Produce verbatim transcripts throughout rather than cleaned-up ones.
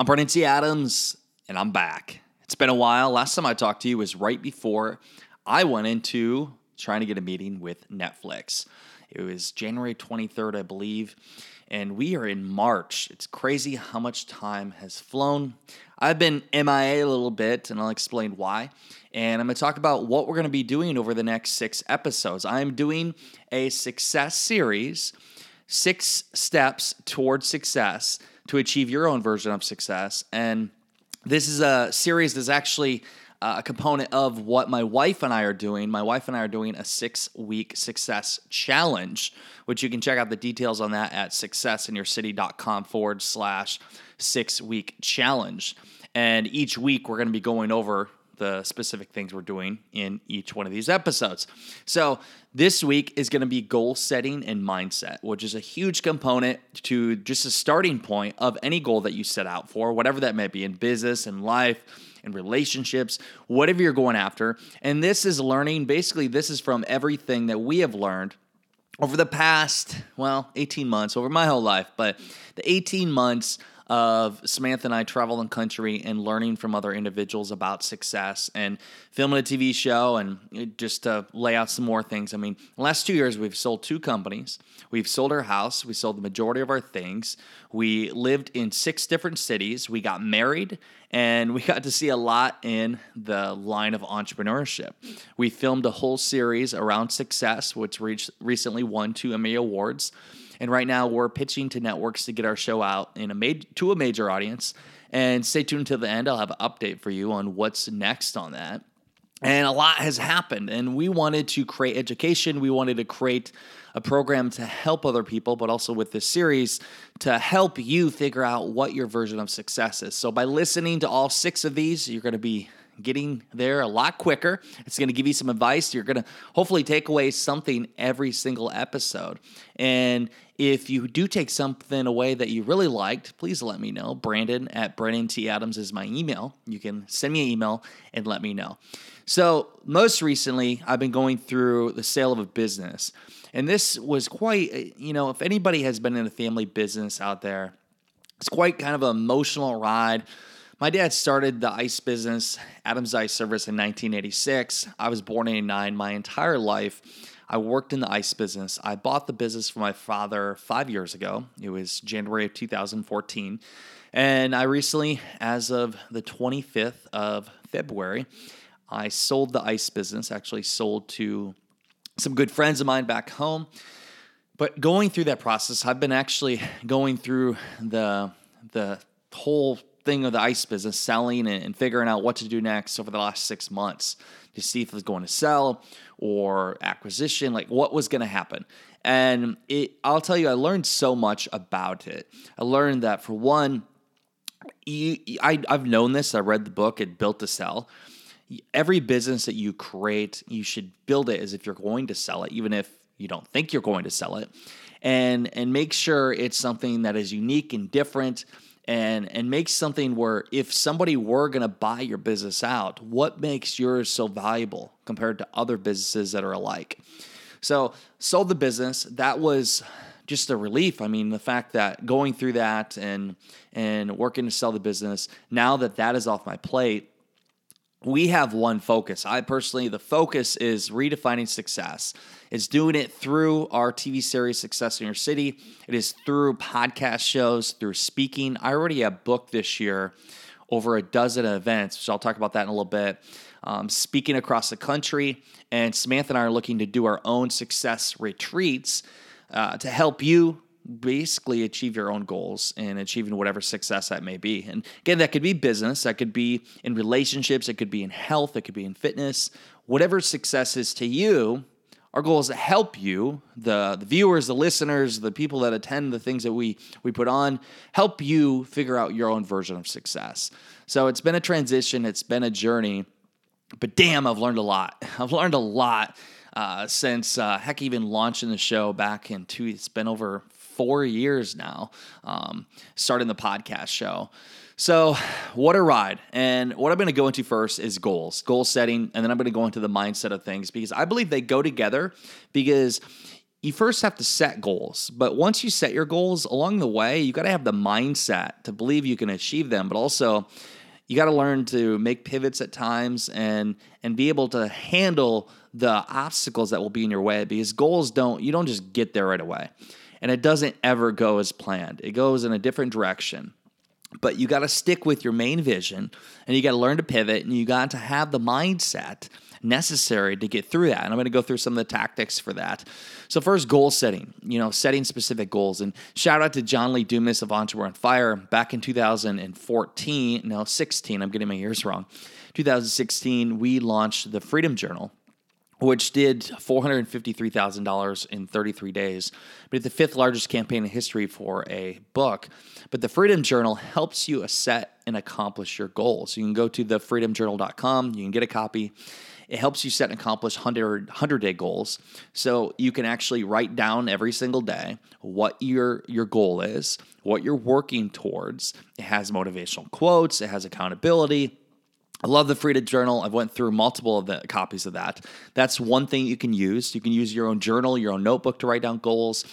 I'm Brandon T. Adams, and I'm back. It's been a while. Last time I talked to you was right before I went into trying to get a meeting with Netflix. It was January twenty-third, I believe, and we are in March. It's crazy how much time has flown. I've been M I A a little bit, and I'll explain why. And I'm going to talk about what we're going to be doing over the next six episodes. I'm doing a success series, Six Steps Toward Success, to achieve your own version of success. And this is a series that's actually a component of what my wife and I are doing. My wife and I are doing a six-week success challenge, which you can check out the details on that at successinyourcity.com forward slash six-week challenge. And each week, we're going to be going over the specific things we're doing in each one of these episodes. So this week is going to be goal setting and mindset, which is a huge component to just a starting point of any goal that you set out for, whatever that may be, in business, in life, in relationships, whatever you're going after. And this is learning, basically this is from everything that we have learned over the past, well, eighteen months, over my whole life, but the eighteen months of Samantha and I traveling the country and learning from other individuals about success and filming a T V show, and just to lay out some more things. I mean, the last two years, we've sold two companies. We've sold our house. We sold the majority of our things. We lived in six different cities. We got married, and we got to see a lot in the line of entrepreneurship. We filmed a whole series around success, which reached, recently won two Emmy Awards. And right now, we're pitching to networks to get our show out in a ma- to a major audience. And stay tuned till the end. I'll have an update for you on what's next on that. And a lot has happened. And we wanted to create education. We wanted to create a program to help other people, but also with this series to help you figure out what your version of success is. So by listening to all six of these, you're going to be getting there a lot quicker. It's going to give you some advice. You're going to hopefully take away something every single episode. And if you do take something away that you really liked, please let me know. Brandon at Brandon T. Adams is my email. You can send me an email and let me know. So most recently, I've been going through the sale of a business. And this was quite, you know, if anybody has been in a family business out there, it's quite kind of an emotional ride. My dad started the ice business, Adams Ice Service, in nineteen eighty-six. I was born in eighty-nine. My entire life, I worked in the ice business. I bought the business from my father five years ago. It was January of two thousand fourteen. And I recently, as of the twenty-fifth of February, I sold the ice business, actually sold to some good friends of mine back home. But going through that process, I've been actually going through the, the whole thing of the ice business, selling and figuring out what to do next over the last six months to see if it was going to sell or acquisition, like what was going to happen. And it, I'll tell you, I learned so much about it. I learned that, for one, you, I, I've known this. I read the book, it Built to Sell. Every business that you create, you should build it as if you're going to sell it, even if you don't think you're going to sell it. And, and make sure it's something that is unique and different. And and make something where if somebody were going to buy your business out, what makes yours so valuable compared to other businesses that are alike? So sold the business. That was just a relief. I mean, the fact that going through that and and working to sell the business, now that that is off my plate, we have one focus. I personally, the focus is redefining success. It's doing it through our T V series, Success in Your City. It is through podcast shows, through speaking. I already have booked this year over a dozen events, which I'll talk about that in a little bit. Um, speaking across the country, and Samantha and I are looking to do our own success retreats uh, to help you basically achieve your own goals and achieving whatever success that may be. And again, that could be business, that could be in relationships, it could be in health, it could be in fitness. Whatever success is to you, Our goal is to help you, the, the viewers, the listeners, the people that attend the things that we we put on, help you figure out your own version of success. So it's been a transition. It's been a journey. But damn, I've learned a lot. I've learned a lot uh, since, uh, heck, even launching the show back in two, it's been over four years now, um, starting the podcast show. So what a ride. And what I'm going to go into first is goals, goal setting, and then I'm going to go into the mindset of things because I believe they go together because you first have to set goals. But once you set your goals along the way, you got to have the mindset to believe you can achieve them, but also you got to learn to make pivots at times and and be able to handle the obstacles that will be in your way because goals don't, you don't just get there right away. And it doesn't ever go as planned. It goes in a different direction. But you got to stick with your main vision, and you got to learn to pivot, and you got to have the mindset necessary to get through that. And I'm going to go through some of the tactics for that. So first, goal setting, you know, setting specific goals. And shout out to John Lee Dumas of Entrepreneur on Fire back in two thousand fourteen, no, sixteen, I'm getting my years wrong. two thousand sixteen, we launched the Freedom Journal, which did four hundred fifty-three thousand dollars in thirty-three days, but it's the fifth largest campaign in history for a book. But the Freedom Journal helps you set and accomplish your goals. You can go to the freedom journal dot com. You can get a copy. It helps you set and accomplish one hundred, one hundred-day goals. So you can actually write down every single day what your, your goal is, what you're working towards. It has motivational quotes. It has accountability. I love the Freedom Journal. I've went through multiple of the copies of that. That's one thing you can use. You can use your own journal, your own notebook to write down goals.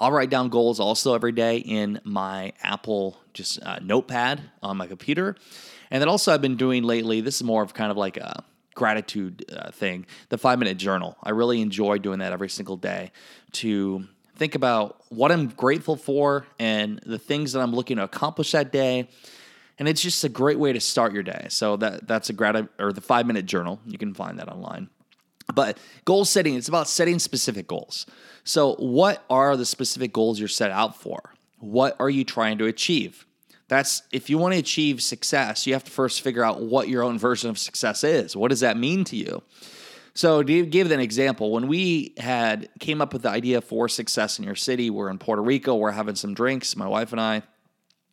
I'll write down goals also every day in my Apple just uh, notepad on my computer. And then also I've been doing lately, this is more of kind of like a gratitude uh, thing, the five-minute journal. I really enjoy doing that every single day to think about what I'm grateful for and the things that I'm looking to accomplish that day. And it's just a great way to start your day. So that that's a grad or the five minute journal. You can find that online. But goal setting, it's about setting specific goals. So what are the specific goals you're set out for? What are you trying to achieve? That's if you want to achieve success, you have to first figure out what your own version of success is. What does that mean to you? So to give an example, when we had came up with the idea for Success in Your City, we're in Puerto Rico, we're having some drinks, my wife and I.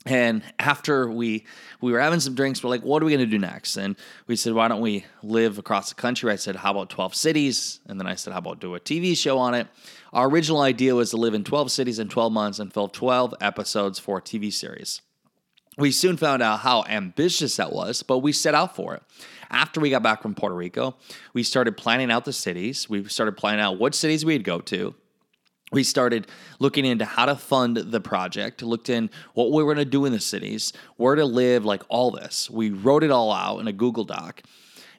And after we we were having some drinks, we're like, what are we going to do next? And we said, why don't we live across the country? I said, how about twelve cities? And then I said, how about do a T V show on it? Our original idea was to live in twelve cities in twelve months and film twelve episodes for a T V series. We soon found out how ambitious that was, but we set out for it. After we got back from Puerto Rico, we started planning out the cities. We started planning out what cities we'd go to. We started looking into how to fund the project, looked in what we were going to do in the cities, where to live, like all this. We wrote it all out in a Google Doc,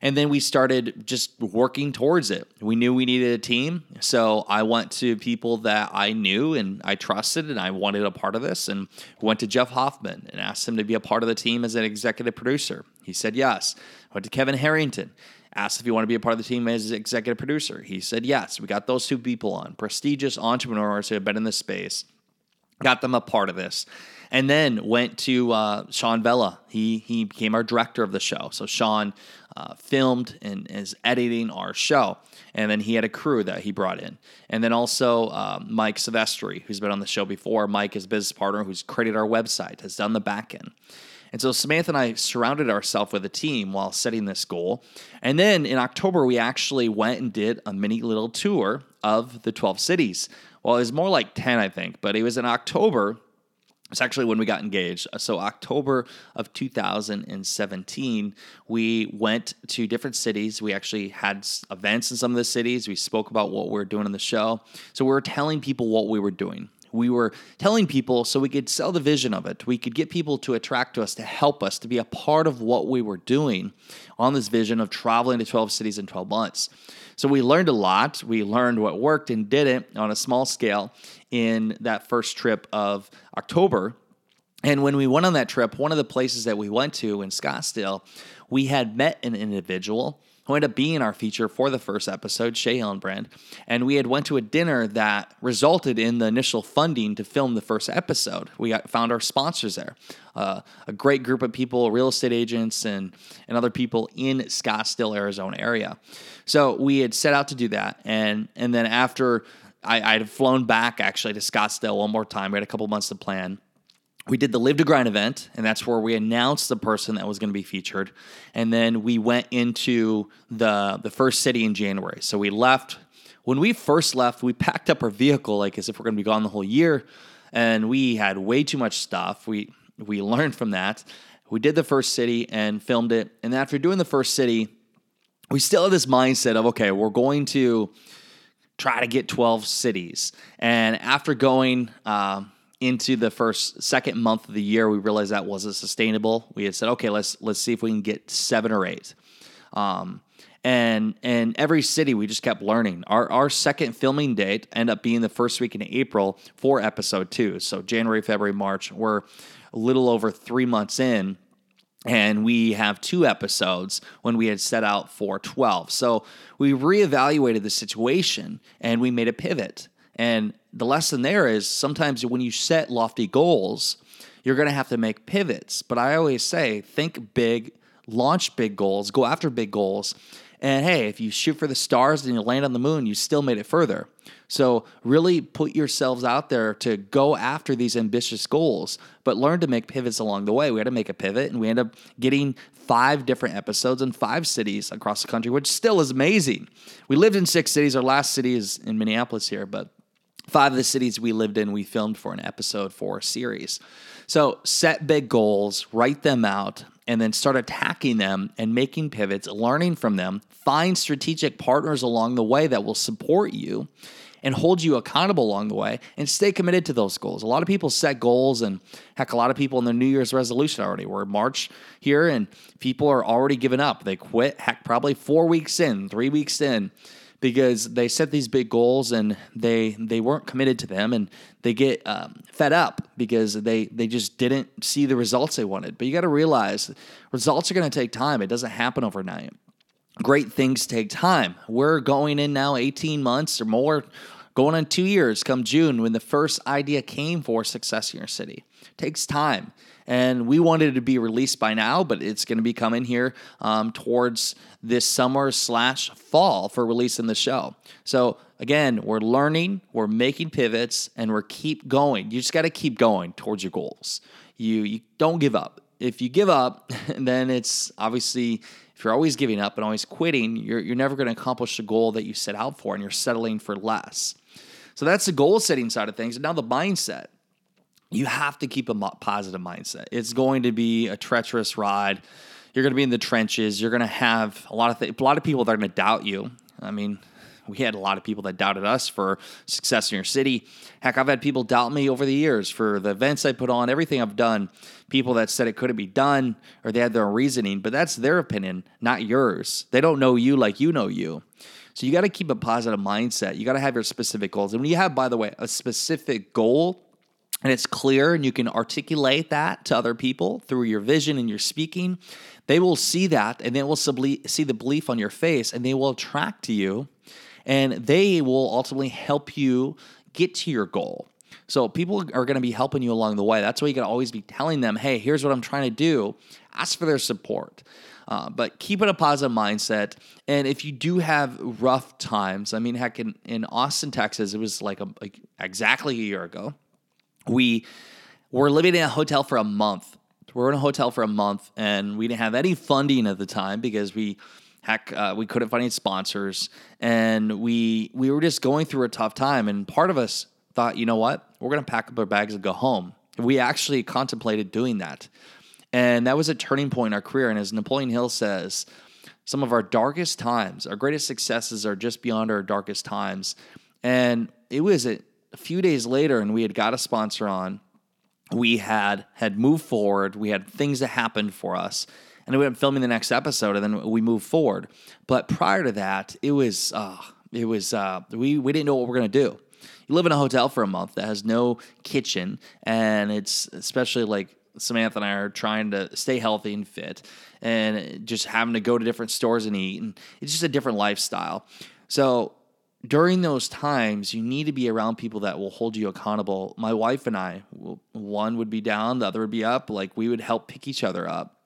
and then we started just working towards it. We knew we needed a team, so I went to people that I knew and I trusted and I wanted a part of this, and went to Jeff Hoffman and asked him to be a part of the team as an executive producer. He said yes. Went to Kevin Harrington. Asked if you want to be a part of the team as executive producer. He said yes. We got those two people on, prestigious entrepreneurs who have been in this space, got them a part of this, and then went to uh, Sean Vella. He he became our director of the show. So Sean uh, filmed and is editing our show, and then he had a crew that he brought in, and then also uh, Mike Silvestri, who's been on the show before. Mike is a business partner who's created our website, has done the back end. And so Samantha and I surrounded ourselves with a team while setting this goal. And then in October, we actually went and did a mini little tour of the twelve cities. Well, it was more like ten, I think, but it was in October. It's actually when we got engaged. So October of two thousand seventeen, we went to different cities. We actually had events in some of the cities. We spoke about what we were doing in the show. So we were telling people what we were doing. We were telling people so we could sell the vision of it. We could get people to attract to us, to help us, to be a part of what we were doing on this vision of traveling to twelve cities in twelve months. So we learned a lot. We learned what worked and didn't on a small scale in that first trip of October. And when we went on that trip, one of the places that we went to in Scottsdale, we had met an individual who ended up being our feature for the first episode, Shea Hill and Brand. And we had went to a dinner that resulted in the initial funding to film the first episode. We got, found our sponsors there, uh, a great group of people, real estate agents and, and other people in Scottsdale, Arizona area. So we had set out to do that. And, and then after I had flown back actually to Scottsdale one more time, we had a couple months to plan. We did the Live to Grind event, and that's where we announced the person that was going to be featured. And then we went into the the first city in January. So we left. When we first left, we packed up our vehicle like as if we're going to be gone the whole year, and we had way too much stuff. We we learned from that. We did the first city and filmed it. And after doing the first city, we still had this mindset of, okay, we're going to try to get twelve cities. And after going um, into the first, second month of the year, we realized that wasn't sustainable. We had said, okay, let's let's see if we can get seven or eight. Um, and and every city, we just kept learning. Our our second filming date ended up being the first week in April for episode two. So January, February, March, we're a little over three months in, and we have two episodes when we had set out for twelve. So we reevaluated the situation, and we made a pivot. And the lesson there is sometimes when you set lofty goals, you're going to have to make pivots. But I always say, think big, launch big goals, go after big goals. And hey, if you shoot for the stars and you land on the moon, you still made it further. So really put yourselves out there to go after these ambitious goals, but learn to make pivots along the way. We had to make a pivot, and we ended up getting five different episodes in five cities across the country, which still is amazing. We lived in six cities. Our last city is in Minneapolis here, but five of the cities we lived in, we filmed for an episode for a series. So set big goals, write them out, and then start attacking them and making pivots, learning from them. Find strategic partners along the way that will support you and hold you accountable along the way, and stay committed to those goals. A lot of people set goals, and heck, a lot of people in their New Year's resolution already. We're in March here, and people are already giving up. They quit, heck, probably four weeks in, three weeks in, because they set these big goals and they they weren't committed to them, and they get um, fed up because they they just didn't see the results they wanted. But you got to realize results are going to take time. It doesn't happen overnight. Great things take time. We're going in now eighteen months or more, going on two years come June when the first idea came for Success in Your City. It takes time. And we wanted it to be released by now, but it's going to be coming here um, towards this summer slash fall for releasing the show. So again, we're learning, we're making pivots, and we're keep going. You just got to keep going towards your goals. You, you don't give up. If you give up, then it's obviously, if you're always giving up and always quitting, you're, you're never going to accomplish the goal that you set out for, and you're settling for less. So that's the goal-setting side of things. And now the mindset. You have to keep a positive mindset. It's going to be a treacherous ride. You're going to be in the trenches. You're going to have a lot of th- a lot of people that are going to doubt you. I mean, we had a lot of people that doubted us for Success in Your City. Heck, I've had people doubt me over the years for the events I put on, everything I've done. People that said it couldn't be done, or they had their own reasoning, but that's their opinion, not yours. They don't know you like you know you. So you got to keep a positive mindset. You got to have your specific goals. And when you have, by the way, a specific goal, and it's clear, and you can articulate that to other people through your vision and your speaking, they will see that, and they will see the belief on your face, and they will attract to you, and they will ultimately help you get to your goal. So people are going to be helping you along the way. That's why you got to always be telling them, hey, here's what I'm trying to do. Ask for their support. Uh, but keep it a positive mindset. And if you do have rough times, I mean, heck, in, in Austin, Texas, it was like, a, like exactly a year ago. We were living in a hotel for a month. We were in a hotel for a month, and we didn't have any funding at the time because we, heck, uh, we couldn't find any sponsors, and we we were just going through a tough time. And part of us thought, you know what, we're going to pack up our bags and go home. We actually contemplated doing that, and that was a turning point in our career. And as Napoleon Hill says, some of our darkest times, our greatest successes are just beyond our darkest times. And it was a A few days later, and we had got a sponsor on, we had had moved forward, we had things that happened for us, and we ended up filming the next episode, and then we moved forward. But prior to that, it was, uh, it was uh, we, we didn't know what we were going to do. You live in a hotel for a month that has no kitchen, and it's especially like Samantha and I are trying to stay healthy and fit and just having to go to different stores and eat. And it's just a different lifestyle. So during those times, you need to be around people that will hold you accountable. My wife and I, one would be down, the other would be up. Like, we would help pick each other up.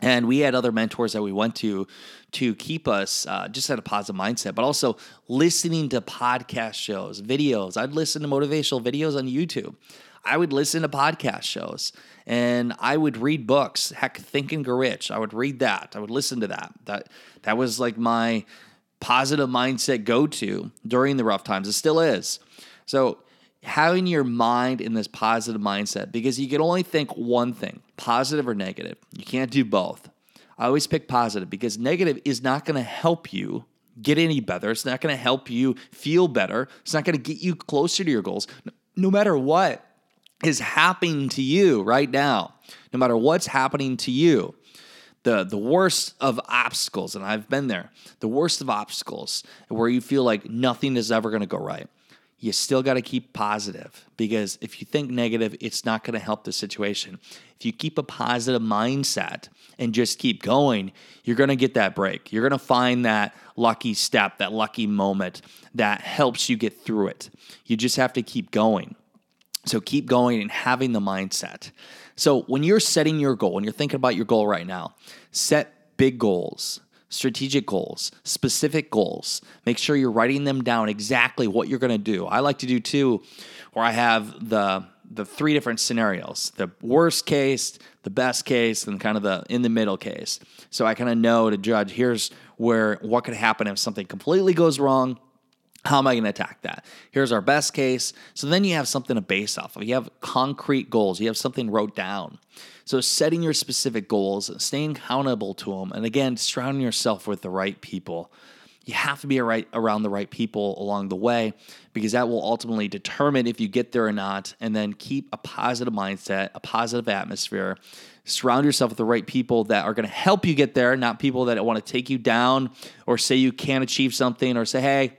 And we had other mentors that we went to to keep us uh, just at a positive mindset, but also listening to podcast shows, videos. I'd listen to motivational videos on YouTube. I would listen to podcast shows, and I would read books. Heck, Think and Grow Rich. I would read that. I would listen to that. That that was like my positive mindset go-to during the rough times. It still is. So having your mind in this positive mindset, because you can only think one thing, positive or negative. You can't do both. I always pick positive because negative is not going to help you get any better. It's not going to help you feel better. It's not going to get you closer to your goals. No matter what is happening to you right now, no matter what's happening to you, the the worst of obstacles, and I've been there, the worst of obstacles where you feel like nothing is ever going to go right, you still got to keep positive, because if you think negative, it's not going to help the situation. If you keep a positive mindset and just keep going, you're going to get that break. You're going to find that lucky step, that lucky moment that helps you get through it. You just have to keep going. So keep going and having the mindset. So when you're setting your goal, and you're thinking about your goal right now, set big goals, strategic goals, specific goals. Make sure you're writing them down, exactly what you're going to do. I like to do two, where I have the the three different scenarios, the worst case, the best case, and kind of the in the middle case. So I kind of know to judge, here's where what could happen if something completely goes wrong. How am I going to attack that? Here's our best case. So then you have something to base off of. You have concrete goals. You have something wrote down. So setting your specific goals, staying accountable to them, and again, surrounding yourself with the right people. You have to be right around the right people along the way, because that will ultimately determine if you get there or not. And then keep a positive mindset, a positive atmosphere. Surround yourself with the right people that are going to help you get there, not people that want to take you down or say you can't achieve something or say, hey,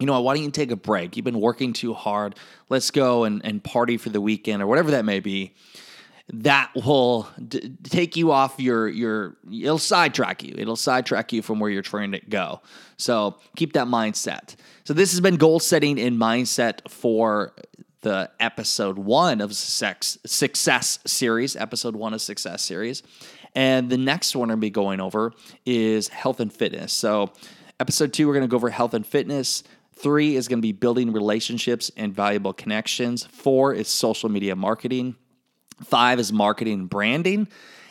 you know, why don't you take a break? You've been working too hard. Let's go and, and party for the weekend or whatever that may be. That will d- take you off your, your, it'll sidetrack you. It'll sidetrack you from where you're trying to go. So keep that mindset. So this has been goal setting and mindset for the episode one of Success, Success Series, episode one of Success Series. And the next one I'm going to be going over is health and fitness. So episode two, we're going to go over health and fitness. Three is going to be building relationships and valuable connections. Four is social media marketing. Five is marketing and branding.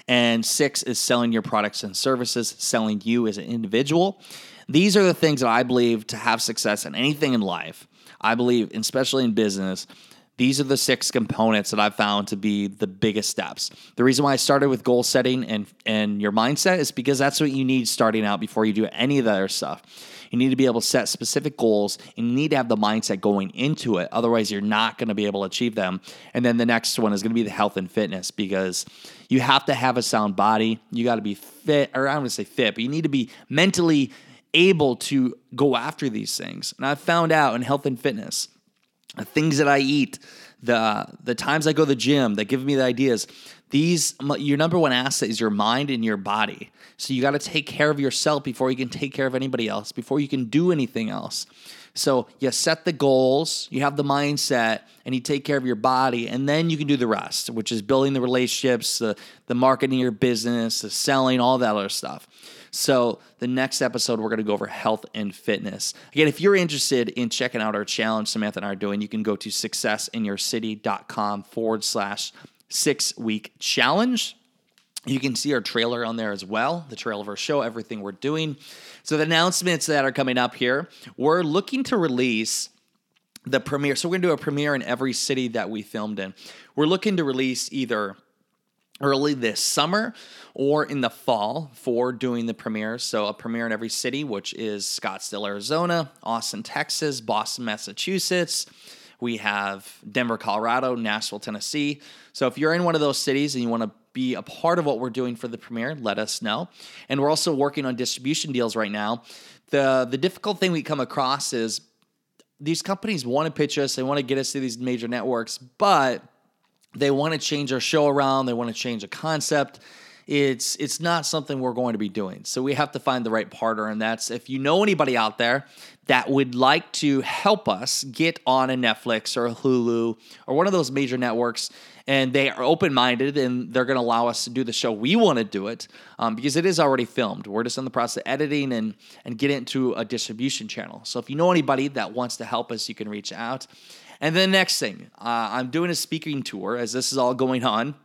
And six is selling your products and services, selling you as an individual. These are the things that I believe to have success in anything in life. I believe, especially in business, these are the six components that I've found to be the biggest steps. The reason why I started with goal setting and, and your mindset is because that's what you need starting out before you do any of the other stuff. You need to be able to set specific goals, and you need to have the mindset going into it. Otherwise, you're not going to be able to achieve them. And then the next one is going to be the health and fitness, because you have to have a sound body. You got to be fit, or I don't want to say fit, but you need to be mentally able to go after these things. And I found out in health and fitness, the things that I eat, the the times I go to the gym that give me the ideas, these, your number one asset is your mind and your body. So you got to take care of yourself before you can take care of anybody else, before you can do anything else. So you set the goals, you have the mindset, and you take care of your body, and then you can do the rest, which is building the relationships, the, the marketing your business, the selling, all that other stuff. So the next episode, we're going to go over health and fitness. Again, if you're interested in checking out our challenge Samantha and I are doing, you can go to successinyourcity.com forward slash six-week challenge. You can see our trailer on there as well, the trailer of our show, everything we're doing. So the announcements that are coming up here, we're looking to release the premiere. So we're going to do a premiere in every city that we filmed in. We're looking to release either early this summer or in the fall for doing the premiere. So a premiere in every city, which is Scottsdale, Arizona, Austin, Texas, Boston, Massachusetts. We have Denver, Colorado, Nashville, Tennessee. So if you're in one of those cities and you want to be a part of what we're doing for the premiere, let us know. And we're also working on distribution deals right now. The the difficult thing we come across is these companies want to pitch us. They want to get us to these major networks, but They want to change our show around. They want to change a concept. It's it's not something we're going to be doing. So we have to find the right partner. And that's, if you know anybody out there that would like to help us get on a Netflix or a Hulu or one of those major networks, and they are open-minded and they're going to allow us to do the show, we want to do it um, because it is already filmed. We're just in the process of editing and, and get into a distribution channel. So if you know anybody that wants to help us, you can reach out. And then the next thing, uh, I'm doing a speaking tour as this is all going on.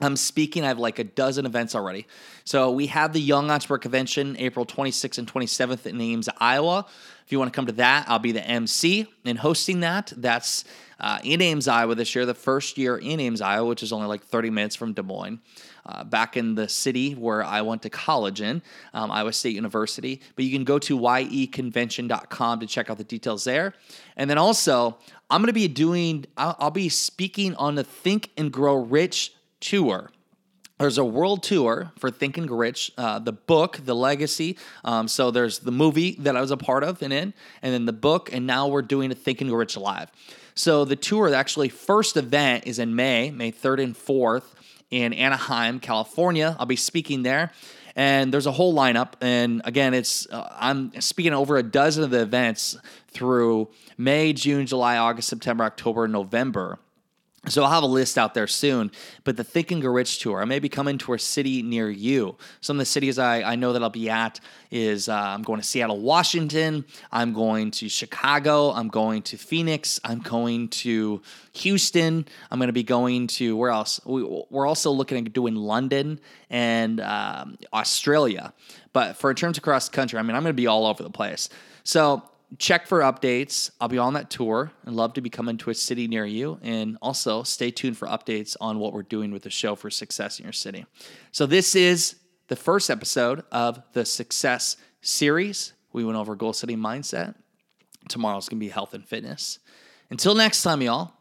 I'm speaking. I have like a dozen events already. So we have the Young Entrepreneur Convention, April twenty-sixth and twenty-seventh in Ames, Iowa. If you want to come to that, I'll be the M C and hosting that. That's uh, in Ames, Iowa this year, the first year in Ames, Iowa, which is only like thirty minutes from Des Moines, uh, back in the city where I went to college in, um, Iowa State University. But you can go to y e convention dot com to check out the details there. And then also, I'm going to be doing, I'll, I'll be speaking on the Think and Grow Rich tour. There's a world tour for Think and Grow Rich, uh, the book, the legacy. Um, so there's the movie that I was a part of and in, and then the book, and now we're doing a Think and Grow Rich Live. So the tour, actually first event is in May, May third and fourth in Anaheim, California. I'll be speaking there. And there's a whole lineup, and again, it's uh, I'm speaking over a dozen of the events through May, June, July, August, September, October, November. So I'll have a list out there soon, but the Think and Grow Rich Tour, I may be coming to a city near you. Some of the cities I, I know that I'll be at is uh, I'm going to Seattle, Washington. I'm going to Chicago. I'm going to Phoenix. I'm going to Houston. I'm going to be going to, where else? We, we're also looking at doing London and um, Australia. But for in terms of cross country, I mean, I'm going to be all over the place. So check for updates. I'll be on that tour and love to be coming to a city near you. And also stay tuned for updates on what we're doing with the show for Success in Your City. So this is the first episode of the Success series. We went over goal setting mindset. Tomorrow's going to be health and fitness. Until next time, y'all,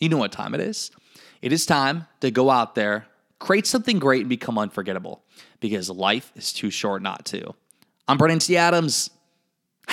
you know what time it is. It is time to go out there, create something great, and become unforgettable because life is too short not to. I'm Brandon T. Adams.